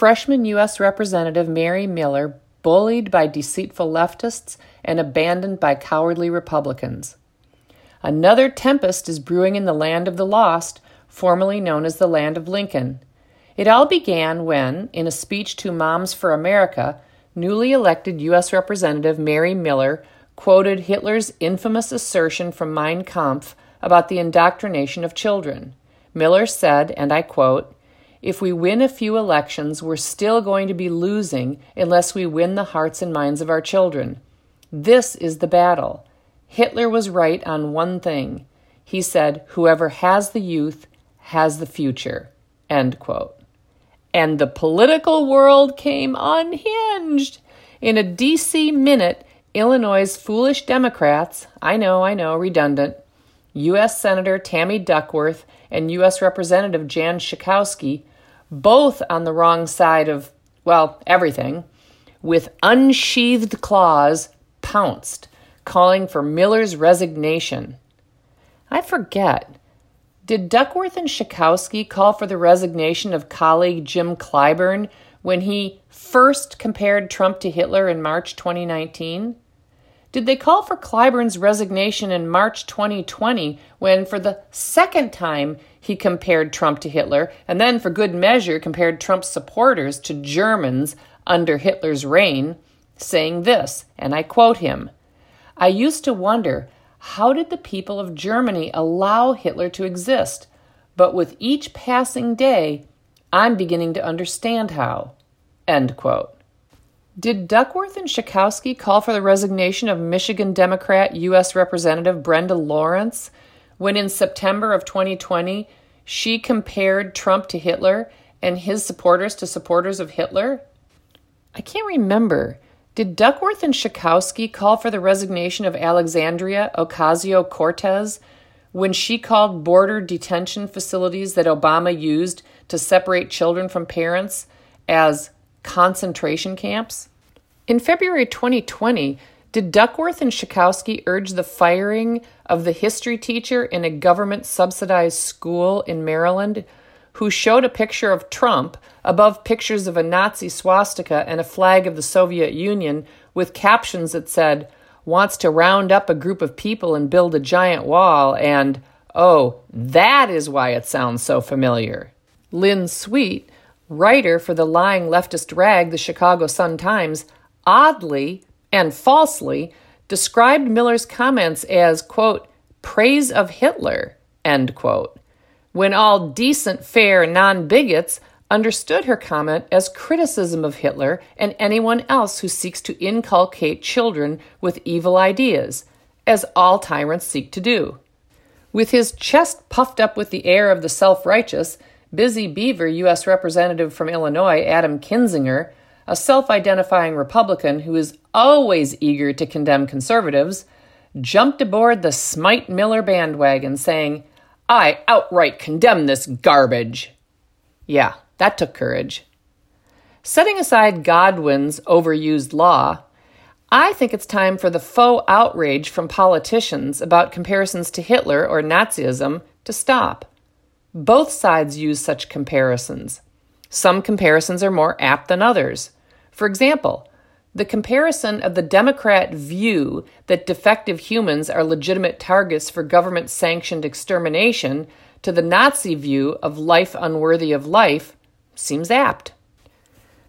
freshman U.S. Representative Mary Miller bullied by deceitful leftists and abandoned by cowardly Republicans. Another tempest is brewing in the land of the lost, formerly known as the land of Lincoln. It all began when, in a speech to Moms for America, newly elected U.S. Representative Mary Miller quoted Hitler's infamous assertion from Mein Kampf about the indoctrination of children. Miller said, and I quote, "If we win a few elections, we're still going to be losing unless we win the hearts and minds of our children. This is the battle. Hitler was right on one thing. He said, 'Whoever has the youth has the future.'" End quote. And the political world came unhinged. In a D.C. minute, Illinois' foolish Democrats, I know, redundant, U.S. Senator Tammy Duckworth and U.S. Representative Jan Schakowsky, both on the wrong side of, well, everything, with unsheathed claws, pounced, calling for Miller's resignation. I forget, did Duckworth and Schakowsky call for the resignation of colleague Jim Clyburn when he first compared Trump to Hitler in March 2019? Did they call for Clyburn's resignation in March 2020 when, for the second time, he compared Trump to Hitler and then, for good measure, compared Trump's supporters to Germans under Hitler's reign, saying this, and I quote him, "I used to wonder, how did the people of Germany allow Hitler to exist? But with each passing day, I'm beginning to understand how." End quote. Did Duckworth and Schakowsky call for the resignation of Michigan Democrat U.S. Representative Brenda Lawrence when in September of 2020 she compared Trump to Hitler and his supporters to supporters of Hitler? I can't remember. Did Duckworth and Schakowsky call for the resignation of Alexandria Ocasio-Cortez when she called border detention facilities that Obama used to separate children from parents as concentration camps? In February 2020, did Duckworth and Schakowsky urge the firing of the history teacher in a government-subsidized school in Maryland who showed a picture of Trump above pictures of a Nazi swastika and a flag of the Soviet Union with captions that said, "Wants to round up a group of people and build a giant wall," and, "Oh, that is why it sounds so familiar." Lynn Sweet, writer for the lying leftist rag, the Chicago Sun-Times, oddly and falsely described Miller's comments as, quote, "praise of Hitler," end quote, when all decent, fair non-bigots understood her comment as criticism of Hitler and anyone else who seeks to inculcate children with evil ideas, as all tyrants seek to do. With his chest puffed up with the air of the self-righteous, Busy Beaver U.S. Representative from Illinois, Adam Kinzinger, a self-identifying Republican who is always eager to condemn conservatives, jumped aboard the Smite Miller bandwagon saying, "I outright condemn this garbage." Yeah, that took courage. Setting aside Godwin's overused law, I think it's time for the faux outrage from politicians about comparisons to Hitler or Nazism to stop. Both sides use such comparisons. Some comparisons are more apt than others. For example, the comparison of the Democrat view that defective humans are legitimate targets for government-sanctioned extermination to the Nazi view of life unworthy of life seems apt.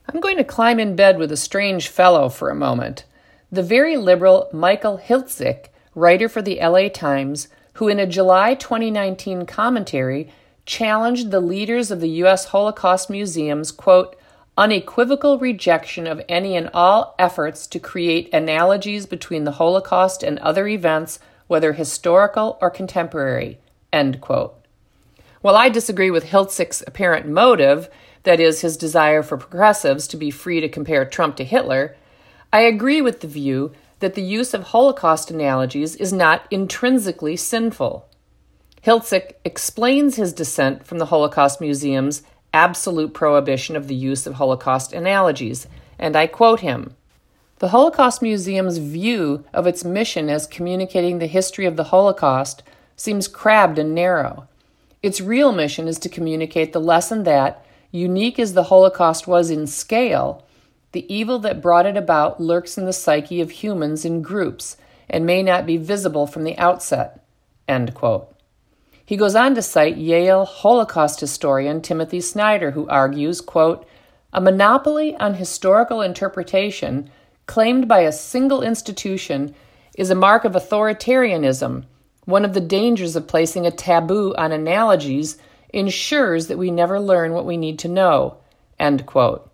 I'm going to climb in bed with a strange fellow for a moment. The very liberal Michael Hiltzik, writer for the LA Times, who in a July 2019 commentary challenged the leaders of the U.S. Holocaust Museum's, quote, "unequivocal rejection of any and all efforts to create analogies between the Holocaust and other events, whether historical or contemporary," end quote. While I disagree with Hiltzik's apparent motive, that is, his desire for progressives to be free to compare Trump to Hitler, I agree with the view that the use of Holocaust analogies is not intrinsically sinful. Hiltzik explains his dissent from the Holocaust Museum's absolute prohibition of the use of Holocaust analogies, and I quote him, "The Holocaust Museum's view of its mission as communicating the history of the Holocaust seems crabbed and narrow. Its real mission is to communicate the lesson that, Unique as the Holocaust was in scale, the evil that brought it about lurks in the psyche of humans in groups and may not be visible from the outset." End quote. He goes on to cite Yale Holocaust historian Timothy Snyder, who argues, quote, "A monopoly on historical interpretation claimed by a single institution is a mark of authoritarianism. One of the dangers of placing a taboo on analogies ensures that we never learn what we need to know." End quote.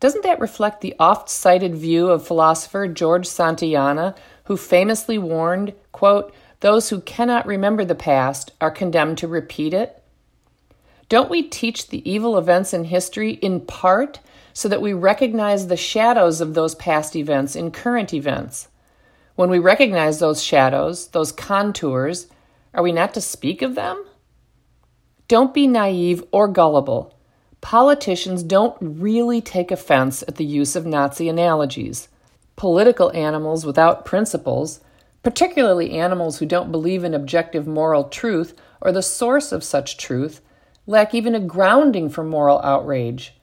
Doesn't that reflect the oft-cited view of philosopher George Santayana, who famously warned, quote, "Those who cannot remember the past are condemned to repeat it"? Don't we teach the evil events in history in part so that we recognize the shadows of those past events in current events? When we recognize those shadows, those contours, are we not to speak of them? Don't be naive or gullible. Politicians don't really take offense at the use of Nazi analogies. Political animals without principles, particularly animals who don't believe in objective moral truth or the source of such truth, lack even a grounding for moral outrage.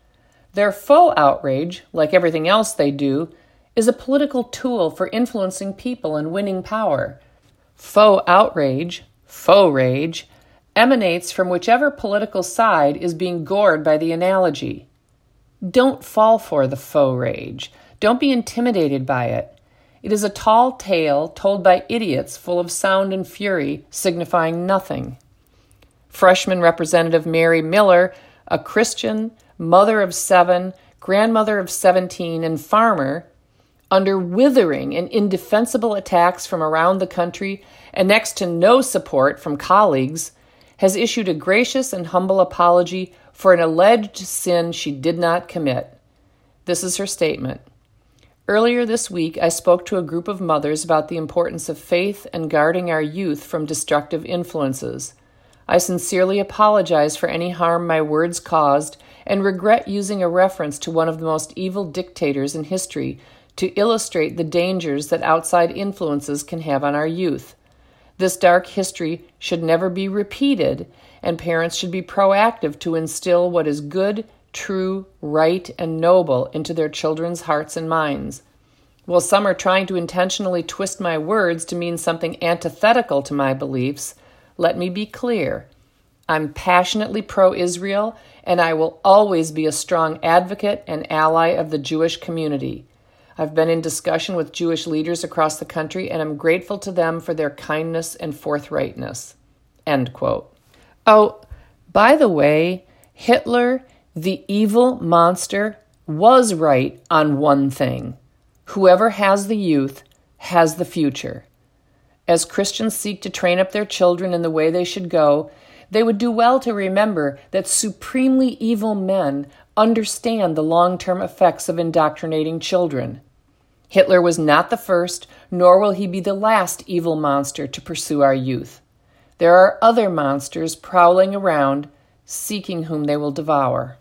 Their faux outrage, like everything else they do, is a political tool for influencing people and winning power. Faux outrage, faux rage, emanates from whichever political side is being gored by the analogy. Don't fall for the faux rage. Don't be intimidated by it. It is a tall tale told by idiots full of sound and fury, signifying nothing. Freshman Representative Mary Miller, a Christian, mother of 7, grandmother of 17, and farmer, under withering and indefensible attacks from around the country and next to no support from colleagues, has issued a gracious and humble apology for an alleged sin she did not commit. This is her statement. "Earlier this week, I spoke to a group of mothers about the importance of faith and guarding our youth from destructive influences. I sincerely apologize for any harm my words caused and regret using a reference to one of the most evil dictators in history to illustrate the dangers that outside influences can have on our youth. This dark history should never be repeated, and parents should be proactive to instill what is good, true, right, and noble into their children's hearts and minds. While some are trying to intentionally twist my words to mean something antithetical to my beliefs, let me be clear. I'm passionately pro-Israel, and I will always be a strong advocate and ally of the Jewish community. I've been in discussion with Jewish leaders across the country, and I'm grateful to them for their kindness and forthrightness." End quote. Oh, by the way, Hitler, the evil monster, was right on one thing. Whoever has the youth has the future. As Christians seek to train up their children in the way they should go, they would do well to remember that supremely evil men understand the long-term effects of indoctrinating children. Hitler was not the first, nor will he be the last evil monster to pursue our youth. There are other monsters prowling around, seeking whom they will devour.